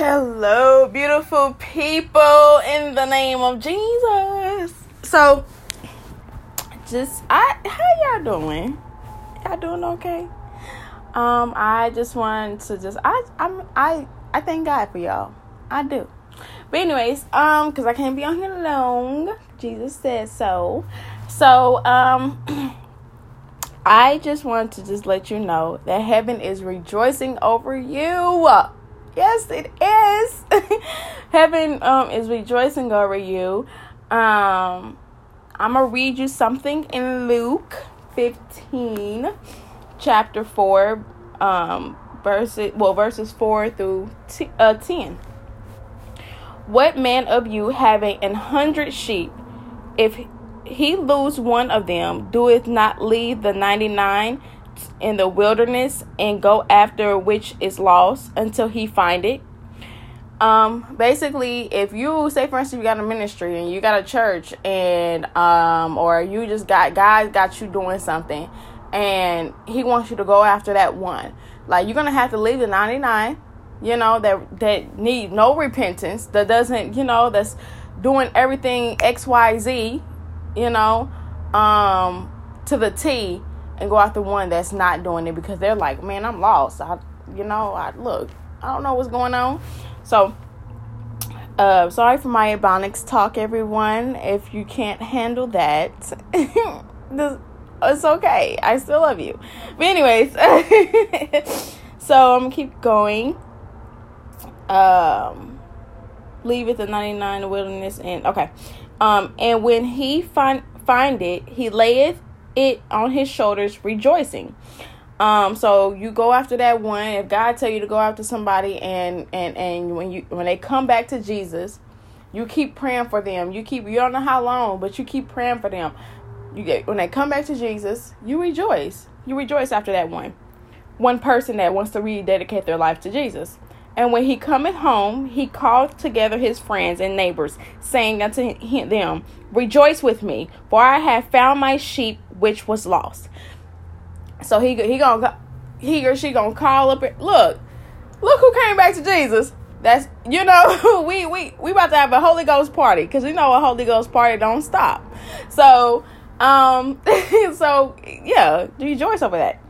Hello, beautiful people, in the name of Jesus. So, how y'all doing? Y'all doing okay? I just wanted to I thank God for y'all. I do. But anyways, because I can't be on here long. Jesus said so. So, I just wanted to let you know that heaven is rejoicing over you. Yes, it is. Heaven is rejoicing over you. I'm going to read you something in Luke 15, chapter 4, verses 4 through 10. What man of you, having 100 sheep, if he lose one of them, doeth not leave the 99 in the wilderness and go after which is lost until he find it? Basically, if you say, for instance, you got a ministry and you got a church, and or you just got, God got you doing something, and he wants you to go after that one, like, you're gonna have to leave the 99, you know, that need no repentance, that doesn't, you know, that's doing everything XYZ, you know, to the T, and go after one that's not doing it, because they're like, man, I'm lost. I don't know what's going on. So, sorry for my ebonics talk, everyone. If you can't handle that, it's okay. I still love you. But anyways, so I'm gonna keep going. Leaveth the 99 in the wilderness, and okay. And when he find it, he layeth it on his shoulders, rejoicing. So you go after that one. If God tell you to go after somebody, and when they come back to Jesus, you keep praying for them. You don't know how long, but you keep praying for them. When they come back to Jesus, you rejoice. You rejoice after that one person that wants to rededicate their life to Jesus. And when he cometh home, he called together his friends and neighbors, saying unto them, rejoice with me, for I have found my sheep which was lost. So he or she gonna call up. Look who came back to Jesus. That's, you know, we about to have a Holy Ghost party, because you know a Holy Ghost party don't stop. So so yeah, rejoice over that.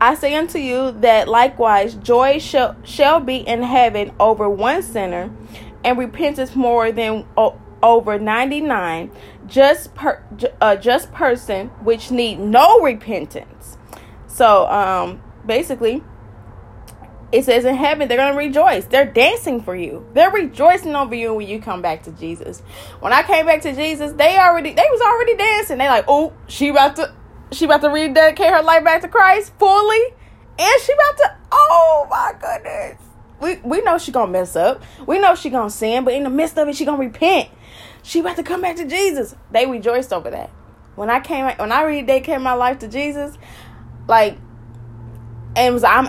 I say unto you that likewise joy shall be in heaven over one sinner, and repentance more than over 99 just person which need no repentance. So basically, it says in heaven they're gonna rejoice. They're dancing for you. They're rejoicing over you when you come back to Jesus. When I came back to Jesus, they was already dancing. They like, oh, she about to rededicate her life back to Christ fully. And she about to, oh my goodness. We know she gonna mess up. We know she gonna sin, but in the midst of it, she gonna repent. She about to come back to Jesus. They rejoiced over that. When I rededicated my life to Jesus, I'm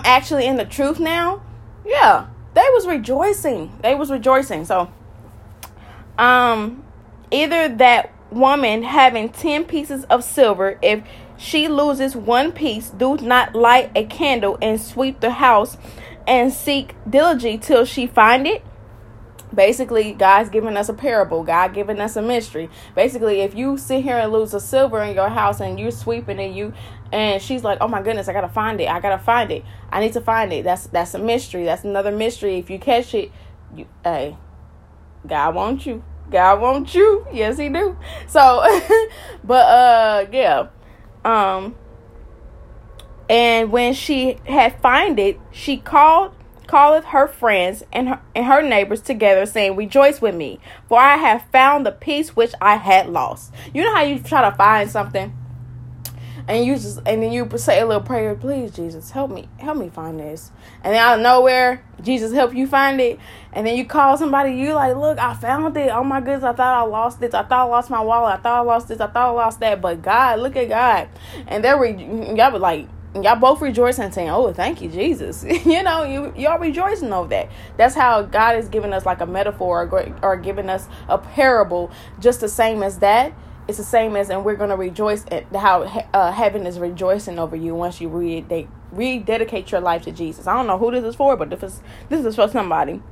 actually in the truth now. Yeah. They was rejoicing. So either that woman having 10 pieces of silver, if she loses one piece, do not light a candle and sweep the house and seek diligently till she find it. Basically, God's giving us a parable. God giving us a mystery. Basically, if you sit here and lose a silver in your house and you're sweeping and she's like, oh my goodness, I gotta find it. I need to find it. That's a mystery. That's another mystery. If you catch it, God wants you. God wants you. Yes, he do. So, but, yeah. And when she had find it, she calleth her friends and her neighbors together, saying, rejoice with me, for I have found the peace which I had lost. You know how you try to find something, and then you say a little prayer, please, Jesus, help me find this. And then out of nowhere, Jesus help you find it. And then you call somebody, you like, look, I found it. Oh my goodness, I thought I lost this. I thought I lost my wallet. I thought I lost this. I thought I lost that. But God, look at God. And y'all were like, y'all both rejoicing, saying, oh, thank you, Jesus. You know, y'all rejoicing over that. That's how God is giving us like a metaphor or giving us a parable, just the same as that. It's the same as, and we're going to rejoice at how heaven is rejoicing over you once you rededicate your life to Jesus. I don't know who this is for, but this is for somebody.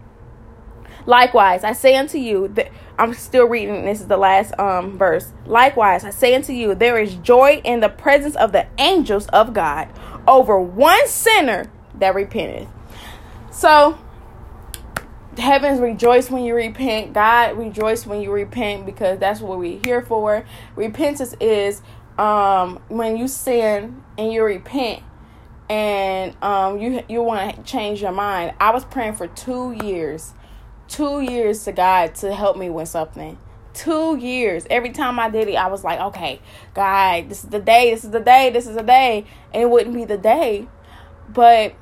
Likewise, I say unto you that, I'm still reading, this is the last verse. Likewise, I say unto you, there is joy in the presence of the angels of God over one sinner that repenteth. So heavens rejoice when you repent. God rejoice when you repent, because that's what we're here for. Repentance is when you sin and you repent, and you want to change your mind. I was praying for 2 years. 2 years to God to help me with something. 2 years. Every time I did it, I was like, okay, God, this is the day, this is the day, this is the day. And it wouldn't be the day. But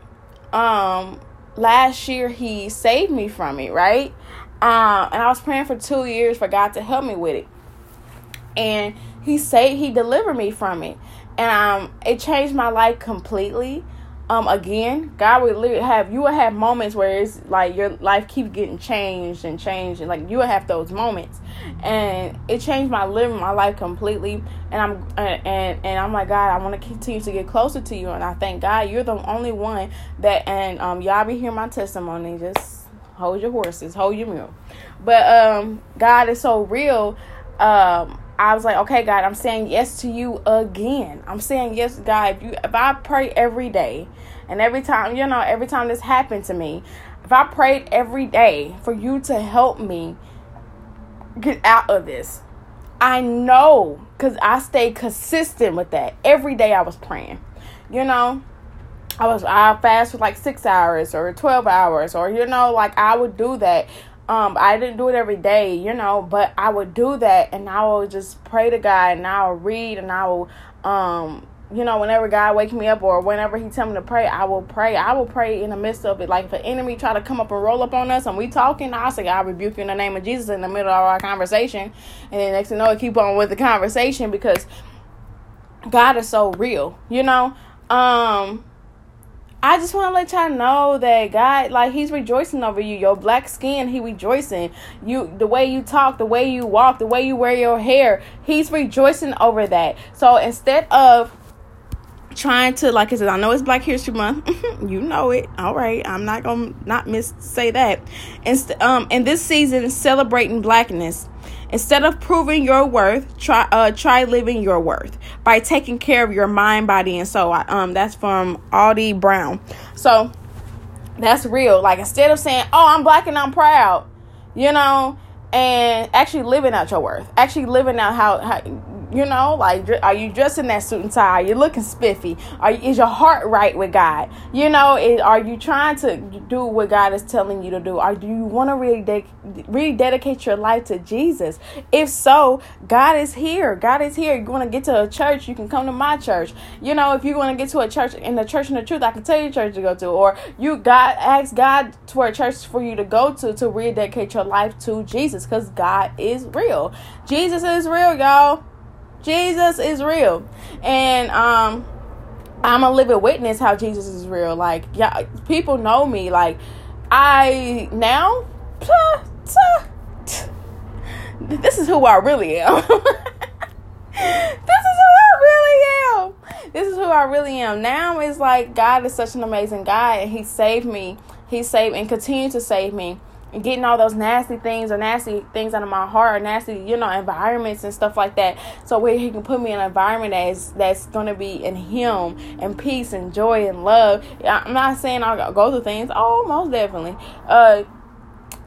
last year he saved me from it, right? And I was praying for 2 years for God to help me with it. And he delivered me from it. And it changed my life completely. Again, God will have, you will have moments where it's like your life keeps getting changed. And like, you will have those moments, and it changed my life completely. And I'm like, God, I want to continue to get closer to you. And I thank God, you're the only one that, and, y'all be hearing my testimony. Just hold your horses, hold your mule. But, God is so real. I was like, okay, God, I'm saying yes to you again. I'm saying yes, God. If I pray every day, and every time, every time this happened to me, if I prayed every day for you to help me get out of this, I know, because I stayed consistent with that. Every day I was praying, I fast for like 6 hours or 12 hours or, I would do that. I didn't do it every day, but I would do that, and I would just pray to God, and I would read, and I would, whenever God wakes me up or whenever he tell me to pray, I will pray in the midst of it. Like if an enemy try to come up and roll up on us and we talking, I'll say, I rebuke you in the name of Jesus in the middle of our conversation. And then next thing you know, I keep on with the conversation, because God is so real, I just want to let y'all know that God, he's rejoicing over you. Your black skin, he rejoicing. You, the way you talk, the way you walk, the way you wear your hair, he's rejoicing over that. So instead of trying to, like I said, I know it's Black History Month. You know it. All right. I'm not going to not miss say that. In this season, celebrating blackness. Instead of proving your worth, try living your worth by taking care of your mind, body, and soul. That's from Audie Brown. So that's real. Like, instead of saying, "Oh, I'm black and I'm proud," and actually living out your worth, actually living out how are you dressed in that suit and tie? Are you looking spiffy? Is your heart right with God? Are you trying to do what God is telling you to do? Or do you want to rededicate your life to Jesus? If so, God is here. God is here. You want to get to a church, you can come to my church. If you want to get to a church, in the Church of the Truth, I can tell you a church to go to. Or ask God for a church for you to go to rededicate your life to Jesus, because God is real. Jesus is real, y'all. Jesus is real, and I'm a living witness how Jesus is real. Like, yeah, people know me. Like, I now, this is who I really am. This is who I really am. Now it's like, God is such an amazing guy, and he saved me. He saved and continued to save me. And getting all those nasty things out of my heart, or nasty, environments and stuff like that. So where he can put me in an environment that's going to be in him, and peace and joy and love. I'm not saying I'll go through things. Oh, most definitely.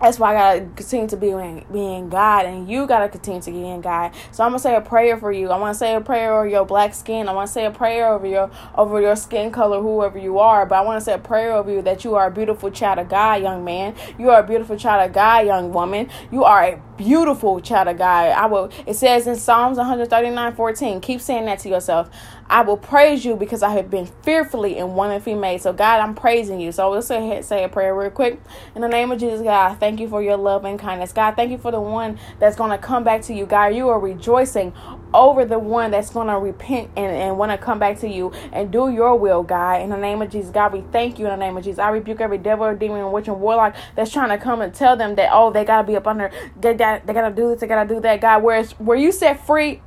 That's why I gotta continue to be in God, and you gotta continue to be in God. So I'm gonna say a prayer for you. I wanna say a prayer over your black skin. I wanna say a prayer over your skin color, whoever you are. But I wanna say a prayer over you that you are a beautiful child of God, young man. You are a beautiful child of God, young woman. You are a beautiful child of God. It says in Psalms 139:14, keep saying that to yourself. I will praise you because I have been fearfully and wonderfully made. So God, I'm praising you. So let's say a prayer real quick. In the name of Jesus, God, thank you for your love and kindness. God, thank you for the one that's going to come back to you. God, you are rejoicing over the one that's going to repent and want to come back to you and do your will, God. In the name of Jesus, God, we thank you in the name of Jesus. I rebuke every devil, demon, witch, and warlock that's trying to come and tell them that, oh, they got to be up under, they got to do this, they got to do that. God, where you set free,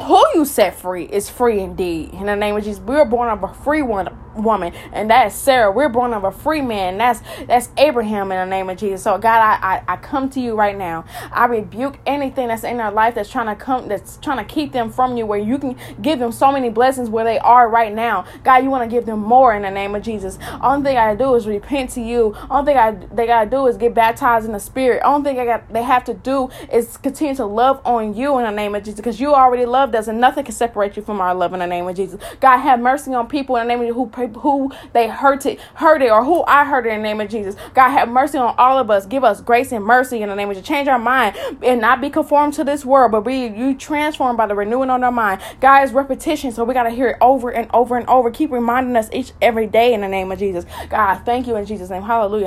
who you set free is free indeed. In the name of Jesus, we are born of a free one, woman, and that's Sarah. We're born of a free man. That's Abraham, in the name of Jesus. So God, I come to you right now. I rebuke anything that's in their life that's trying to keep them from you, where you can give them so many blessings where they are right now. God, you want to give them more, in the name of Jesus. Only thing I do is repent to you. Only thing they gotta do is get baptized in the Spirit. Only thing they have to do is continue to love on you, in the name of Jesus, because you already loved us, and nothing can separate you from our love, in the name of Jesus. God, have mercy on people, in the name of Jesus, who they hurt it, or who I hurt it, in the name of Jesus. God, have mercy on all of us. Give us grace and mercy, in the name of Jesus. Change our mind and not be conformed to this world, but be you transformed by the renewing on our mind. God, is repetition, so we got to hear it over and over and over. Keep reminding us each every day, in the name of Jesus. God, thank you in Jesus' name. Hallelujah.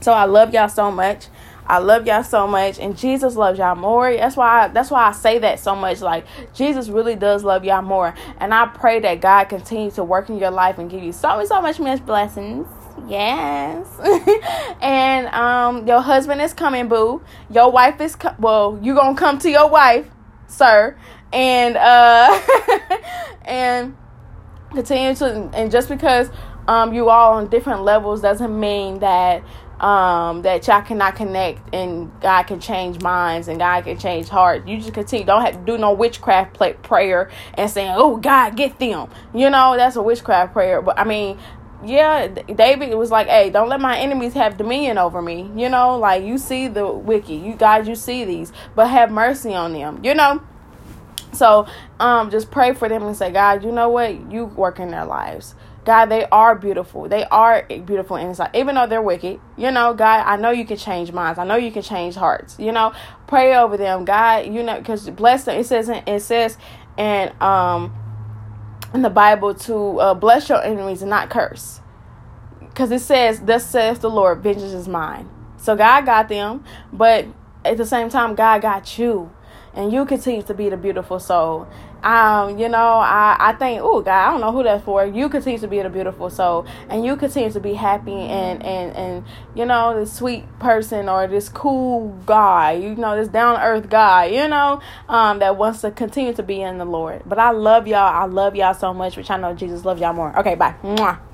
So I love y'all so much. I love y'all so much, and Jesus loves y'all more. That's why I say that so much. Like, Jesus really does love y'all more, and I pray that God continues to work in your life and give you so much blessings. Yes. And your husband is coming, boo. Your wife is you gonna come to your wife, sir, and and continue to. And just because you all on different levels doesn't mean that y'all cannot connect, and God can change minds, and God can change hearts. You just continue. Don't have to do no witchcraft prayer and saying, "Oh God, get them." You know, that's a witchcraft prayer. But I mean, yeah, David was like, "Hey, don't let my enemies have dominion over me." You know, like, you see the wicked, you see these, but have mercy on them. You know. So, just pray for them and say, God, you know what? You work in their lives. God, they are beautiful. They are beautiful inside, even though they're wicked. You know, God, I know you can change minds. I know you can change hearts. You know, pray over them, God. You know, because bless them. It says, and in the Bible to bless your enemies and not curse, because it says, "Thus saith the Lord, vengeance is mine." So God got them, but at the same time, God got you, and you continue to be the beautiful soul. You know, I think, oh, God, I don't know who that's for. You continue to be the beautiful soul, and you continue to be happy and you know, this sweet person, or this cool guy, you know, this down-to-earth guy, you know, that wants to continue to be in the Lord. But I love y'all. I love y'all so much, which I know Jesus loves y'all more. Okay, bye. Mwah.